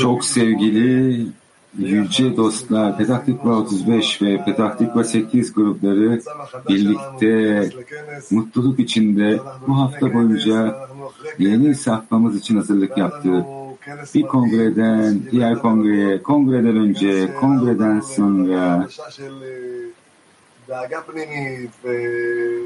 Çok sevgili yüce dostlar, Petaktikva 35 ve Petaktikva 8 grupları birlikte mutluluk içinde bu hafta boyunca yeni safhamız için hazırlık yaptık. Bir kongreden diğer kongreye, kongreden önce, kongreden sonra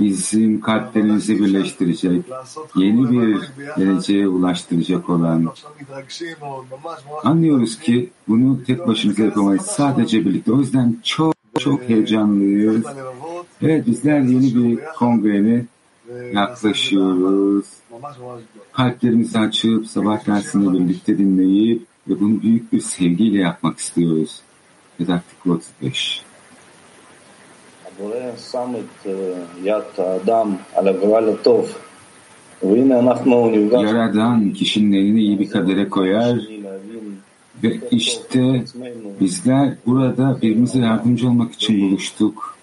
bizim kalplerimizi birleştirecek, yeni bir geleceğe ulaştıracak olan. Anlıyoruz ki bunu tek başımıza yapamayız, sadece birlikte. O yüzden çok çok heyecanlıyız. Evet, bizler yeni bir kongreye yaklaşıyoruz. Kalplerimizi açıp sabah dersini birlikte dinleyip ve bunu büyük bir sevgiyle yapmak istiyoruz. Petaktik 35. Yaradan kişinin elini iyi bir kadere koyar ve işte bizler burada birbirimize yardımcı olmak için buluştuk.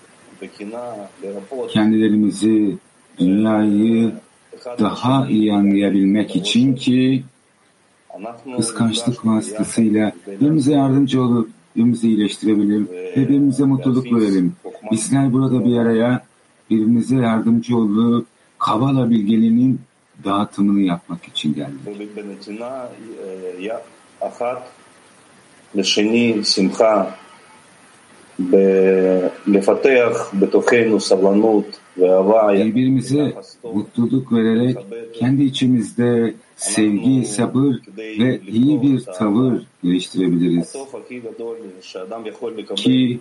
Kendilerimizi, dünyayı daha iyi anlayabilmek için ki kıskançlık vasıtasıyla birbirimize yardımcı olup birbirimizi iyileştirebilirim ve birbirimize mutluluk verelim. Bizler burada bir araya birbirimize yardımcı olduğu Kabala bilgeliğinin dağıtımını yapmak için geldik. Birbirimize mutluluk vererek kendi içimizde sevgi, sabır ve iyi bir tavır geliştirebiliriz. Ki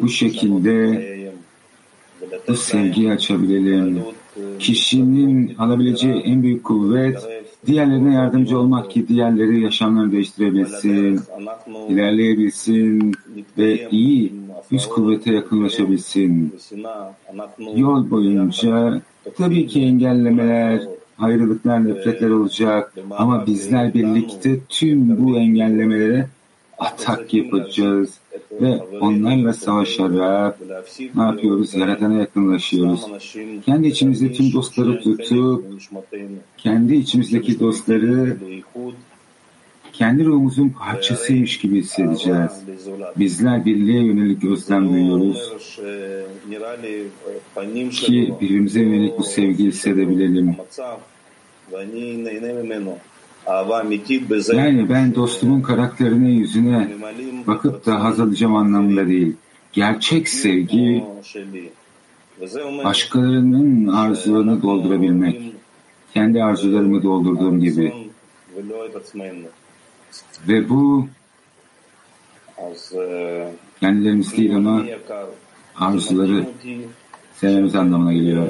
bu şekilde bu sevgiyi açabilelim. Kişinin alabileceği en büyük kuvvet diğerlerine yardımcı olmak ki diğerleri yaşamlarını değiştirebilsin, ilerleyebilsin ve iyi üst kuvvete yakınlaşabilsin. Yol boyunca tabii ki engellemeler, ayrılıklar, nefretler olacak ama bizler birlikte tüm bu engellemelere atak yapacağız ve onlarla savaşarak ne yapıyoruz? Yaradana yakınlaşıyoruz. Kendi içimizde tüm dostları tutup, kendi içimizdeki dostları kendi ruhumuzun parçasıymış gibi hissedeceğiz. Bizler birliğe yönelik özlem duyuyoruz ki birbirimize yönelik bu sevgi hissedebilelim. Yani ben dostumun karakterine, yüzüne bakıp da haz alacağım anlamında değil. Gerçek sevgi başkalarının arzularını doldurabilmek. Kendi arzularımı doldurduğum gibi. Ve bu kendilerimiz değil ama arzuları sevmemiz anlamına geliyor.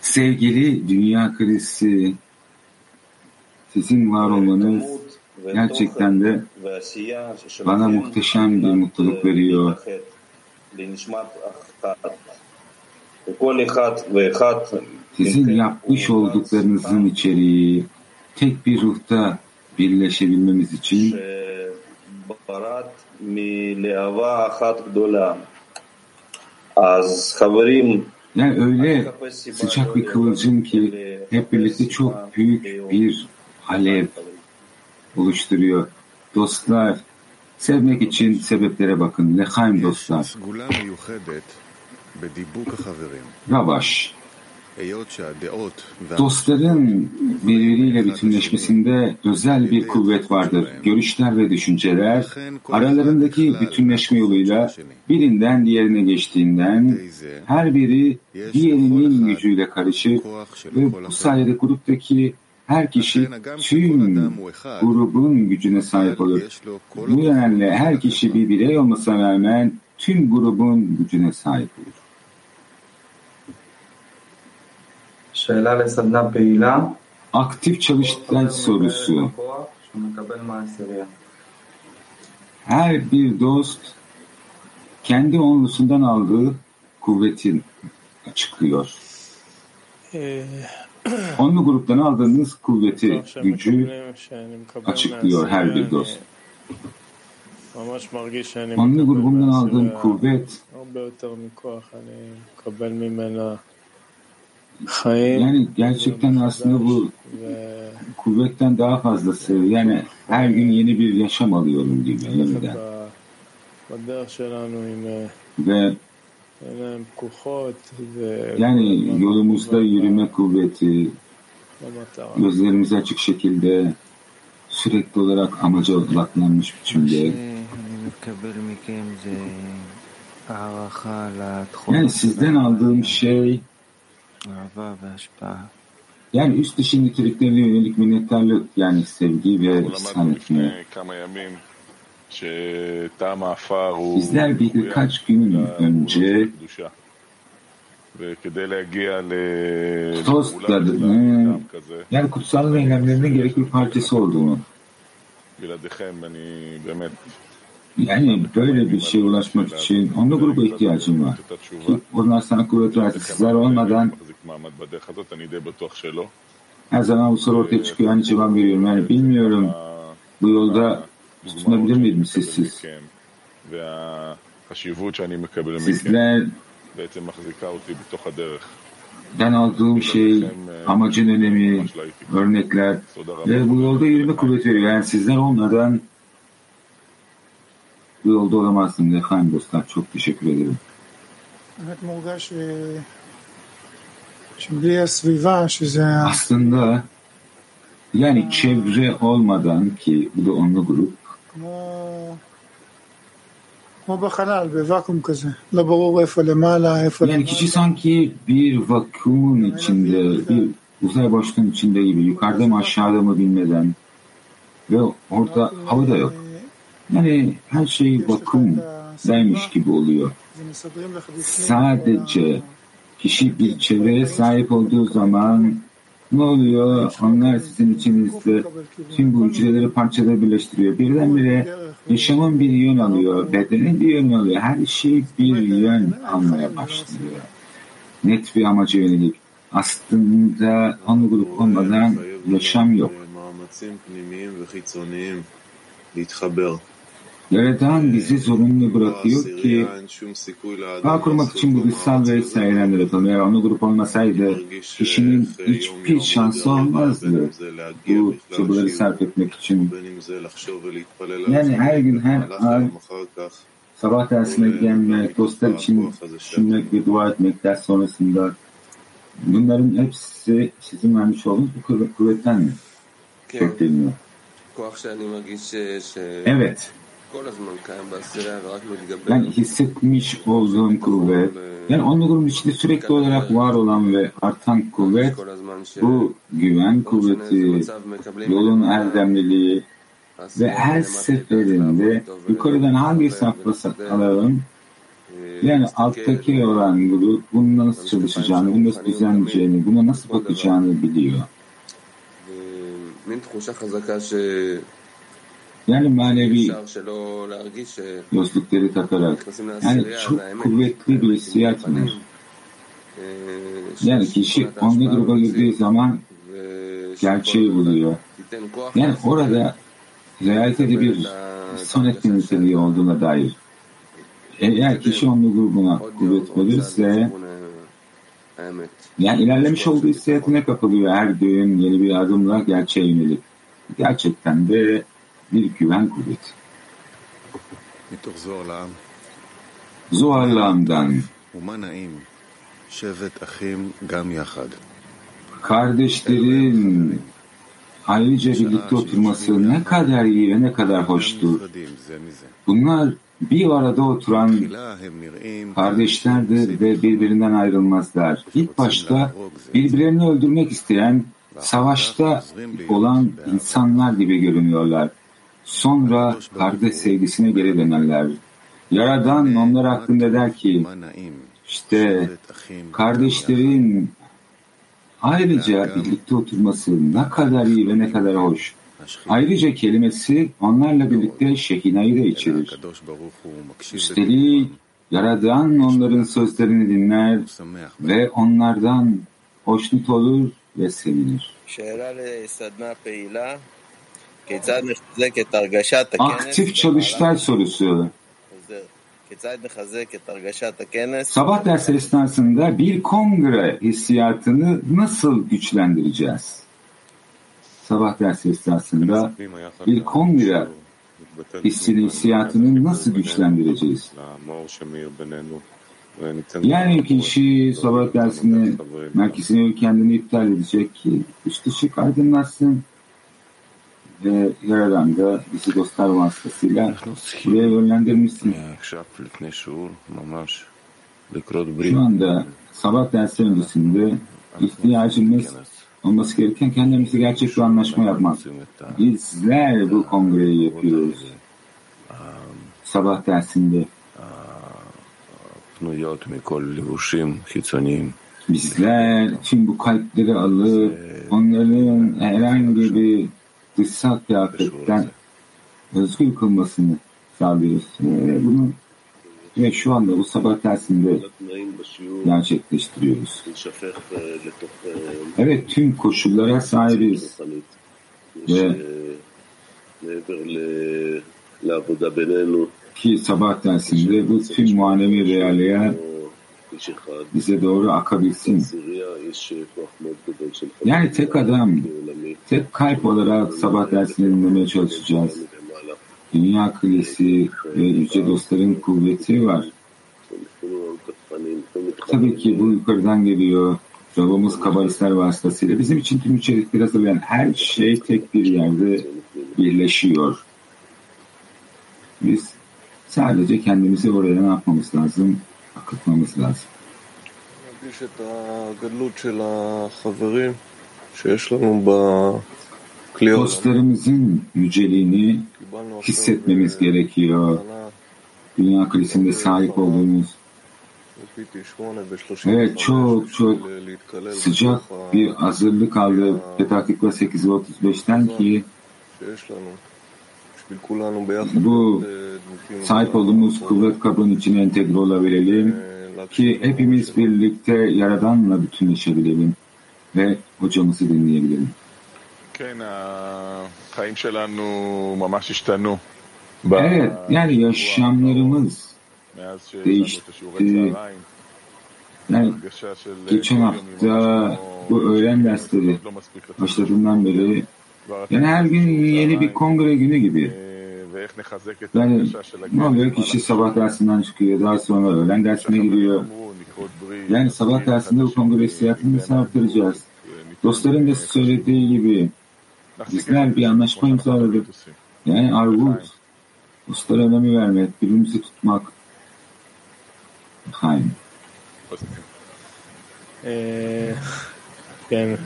Sevgili dünya krizi, sizin var olmanız gerçekten de bana muhteşem bir mutluluk veriyor. Sizin yapmış olduklarınızın içeriği tek bir ruhta birleşebilmemiz için Yani öyle sıcak bir kıvılcım ki hep birlikte çok büyük bir alev oluşturuyor. Dostlar, sevmek için sebeplere bakın. Lechaim dostlar. Rabash. Dostların birbiriyle bütünleşmesinde özel bir kuvvet vardır. Görüşler ve düşünceler aralarındaki bütünleşme yoluyla birinden diğerine geçtiğinden her biri diğerinin gücüyle karışır ve bu sayede gruptaki her kişi tüm grubun gücüne sahip olur. Bu nedenle her kişi bir birey olmasına rağmen tüm grubun gücüne sahip olur. Aktif çalıştay sorusu. Her bir dost kendi onlusundan aldığı kuvvetin çıkıyor. Onlu gruptan aldığınız kuvveti, gücü açıklıyor her bir dost. Onlu grubumdan aldığım kuvvet, yani gerçekten aslında bu kuvvetten daha fazlası. Yani her gün yeni bir yaşam alıyorum gibi yeniden. Ve yani yolumuzda yürüme kuvveti, gözlerimiz açık şekilde sürekli olarak amaca odaklanmış biçimde. Yani sizden aldığım şey, yani üst dışı niteliklerine yönelik minnettarlık, yani sevgi ve ihsan etme. Bizler birkaç gün önce tostlarının, yani kutsal eylemlerinin gerekli bir parçası olduğunu, yani böyle bir şeye ulaşmak için onlu gruba ihtiyacım var. Onlar sana kuvvet verdi. Sizler olmadan her zaman bu soru ortaya çıkıyor. Aynı cevap veriyorum. Yani bilmiyorum, bu yolda tutunabilir miydim sizsiz? Sizlerden aldığım şey, amacın önemi, örnekler ve bu yolda yürüme kuvvet veriyor. Yani sizler olmadan bu yolda olamazsın diye. Efendim dostlar, çok teşekkür ederim. Aslında yani çevre olmadan, ki bu da onlu grup, yani kişi sanki bir vakuumun içinde, bir uzay boşluğunun içinde gibi, yukarıda mı aşağıda mı bilmeden ve orada hava da yok. Yani her şey vakumdaymış gibi oluyor. Sadece kişi bir çevreye sahip olduğu zaman ne oluyor? Onlar sizin içinizde tüm bu hücreleri parçalara birleştiriyor. Birdenbire yaşamın bir yön alıyor, bedenin bir yön alıyor. Her şey bir yön almaya başlıyor. Net bir amaca yönelik. Aslında hangi grup olmadan yaşam yok. Yaradan bizi zorunlu bırakıyor ki bağ kurmak için bu dışsal ve içsel eylemler yapalım. Eğer onlu grup olmasaydı kişinin hiçbir şansı olmazdı bu çabaları sarf etmek için. Yani her gün, her an sabah dersine gelmek, dostlar için düşünmek ve dua etmek, ders sonrasında, bunların hepsi sizin vermiş olduğunuz bu kuvvetten mi? Çok deniyor. Evet. Ben hissetmiş olduğum kuvvet, yani onlu grubun içinde sürekli olarak var olan ve artan kuvvet, bu güven kuvveti, yolun erdemliliği ve her seferinde yukarıdan hangi safhası alalım, yani alttaki olan grup bunu nasıl çalışacağını, bunu nasıl düzenleyeceğini, buna nasıl bakacağını biliyor. Yani manevi gözlükleri takarak, yani çok kuvvetli bir hissiyat var. Yani kişi onlu gruba girdiği zaman gerçeği buluyor. Yani orada realitede bir son etkin niteliği olduğuna dair. Eğer kişi onlu grubuna kuvvet verirse Evet. Yani ilerlemiş olduğu hissiyatına kapılıyor her gün yeni bir adımla gerçeğe yönelik. Gerçekten de bir güven kuvveti. Zuhallam'dan kardeşlerin ayrıca birlikte oturması ne kadar iyi ve ne kadar hoştu. Bunlar bir arada oturan kardeşlerdir ve birbirinden ayrılmazlar. İlk başta birbirlerini öldürmek isteyen, savaşta olan insanlar gibi görünüyorlar. Sonra kardeş sevgisine geri dönerler. Yaradan onlar hakkında der ki, işte kardeşlerin ayrıca birlikte oturması ne kadar iyi ve ne kadar hoş. Ayrıca kelimesi onlarla birlikte şekinayı da içerir. Üstelik Yaradan onların sözlerini dinler ve onlardan hoşnut olur ve sevinir. Aktif çalıştay sorusu. Sabah dersi esnasında bir kongre hissiyatını nasıl güçlendireceğiz? Sabah dersi esnasında bir kongre hissiyatını nasıl güçlendireceğiz? Yani kişi sabah dersini merkezine kendini iptal edecek ki üst dışı aydınlatsın. Ve Yaradan da bizi dostlar vasıtasıyla buraya yönlendirmişsin. Şu anda sabah dersi öncesinde ihtiyacımız olması gereken kendimizi gerçek bir anlaşma yapmak. Bizler bu kongreyi yapıyoruz. Sabah dersinde bizler tüm bu kalpleri alıp onların herhangi bir dışsal kıyafetten özgür kılmasını sağlıyoruz. Bunu ve şu anda bu sabah dersinde gerçekleştiriyoruz. Evet, tüm koşullara sahibiz. Ki sabah dersinde bu tüm manevi realeye bize doğru akabilsin. Yani tek adam, tek kalp olarak sabah dersini dinlemeye çalışacağız. Dünya kulesi ve yüce dostların kuvveti var. Tabii ki bu yukarıdan geliyor. Rabbimiz kabalistler vasıtasıyla bizim için tüm içerikleri hazırlayan her şey tek bir yerde birleşiyor. Biz sadece kendimizi oraya ne yapmamız lazım? Akıtmamız lazım. Dostlarımızın yüceliğini hissetmemiz gerekiyor. Dünya krizinde sahip olduğumuz. Evet, çok çok sıcak bir hazırlık aldı Petaktik 8:35'ten ki bu sahip olduğumuz kuvvet kabının içine entegre olabilelim ki hepimiz birlikte Yaradan'la bütünleşebilelim ve hocamızı dinleyebilelim. Evet, yani yaşamlarımız değişti. Yani geçen hafta bu öğlen dersleri başladığından beri yani her gün yeni bir kongre günü gibi. Yani ne oluyor? Kişi sabah dersinden çıkıyor, daha sonra öğlen dersine giriyor. Yani sabah dersinde bu kongre hissiyatını saptıracağız. Dostların da söylediği gibi bizler bir anlaşma imzaladık. Yani arvut, dostlara önemi vermek, birbirimizi tutmak. Hain. Yani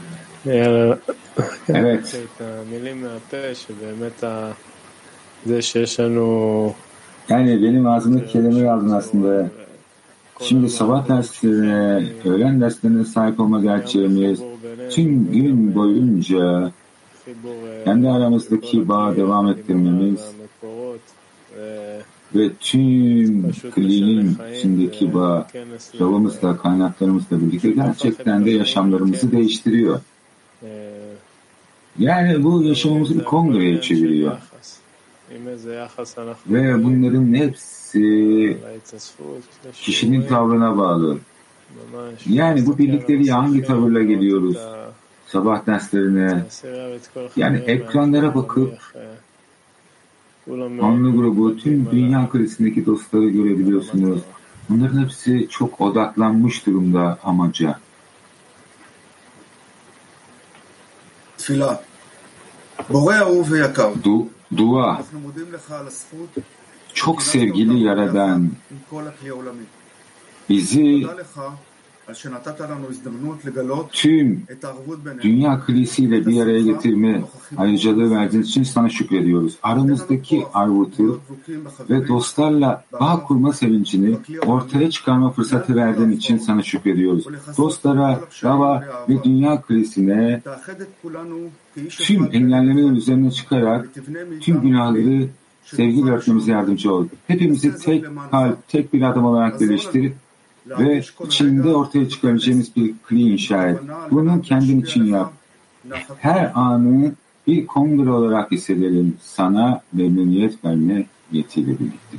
evet. Yani benim ağzımda kelime lazım aslında. Şimdi sabah derslerine, öğlen derslerine sahip olma gerçeğimiz tüm gün boyunca kendi aramızdaki bağ devam ettirmemiz ve tüm klinin içindeki bağ çabamızla, kaynaklarımızla birlikte gerçekten de yaşamlarımızı değiştiriyor. Yani bu yaşamımızı bir kongreye çeviriyor. Ve bunların hepsi kişinin tavrına bağlı. Yani bu birlikteliği hangi tavırla geliyoruz? Sabah derslerine, yani ekranlara bakıp anlı grubu, tüm dünya kulesindeki dostları görebiliyorsunuz. Bunların hepsi çok odaklanmış durumda amaca. Dua. Çok sevgili Yaradan, bizi tüm dünya kulesiyle bir araya getirme ayrıcalığı verdiğiniz için sana şükrediyoruz. Aramızdaki arvutu ve dostlarla bağ kurma sevincini ortaya çıkarma fırsatı verdiğin için sana şükrediyoruz. Dostlara, Rava ve dünya kulesine tüm engellemenin üzerine çıkarak tüm günahları sevgiyle örtmemize yardımcı ol. Hepimizi tek kalp, tek bir adam olarak birleştir ve içinde ortaya çıkaracağımız bir kli inşa et. Bunu kendin için yap. Her anı bir kongre olarak hissedelim. Sana memnuniyet verme yetiyle birlikte.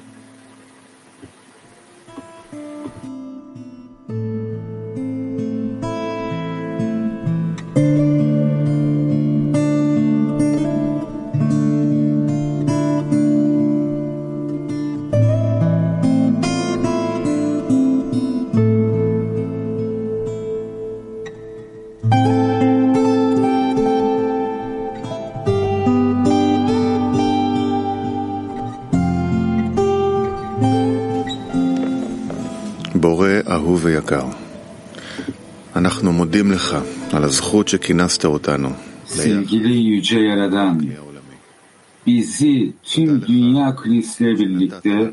Sevgili Yüce Yaradan, bizi tüm dünya kulesiyle birlikte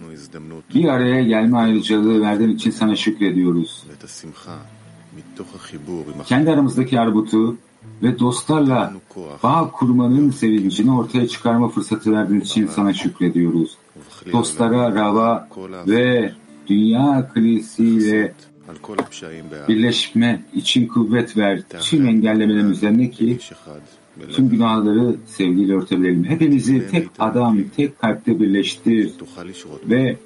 bir araya gelme ayrıcalığı verdiğin için sana şükrediyoruz. Kendi aramızdaki arbutu ve dostlarla bağ kurmanın sevincini ortaya çıkarma fırsatı verdiğin için sana şükrediyoruz. Dostlara, Rava ve dünya kulesiyle birleşme için kuvvet ver, tüm engellemelerin üzerine ki tüm günahları sevgiyle örtebilelim. Hepimizi tek adam, tek kalpte birleştir ve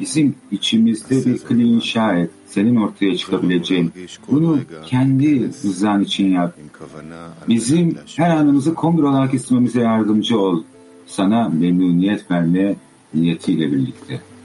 bizim içimizde bir kli inşa et, senin ortaya çıkabileceğin. Bunu kendi rızan için yap. Bizim her anımızı kongre olarak ismimize yardımcı ol. Sana memnuniyet verme niyetiyle birlikte.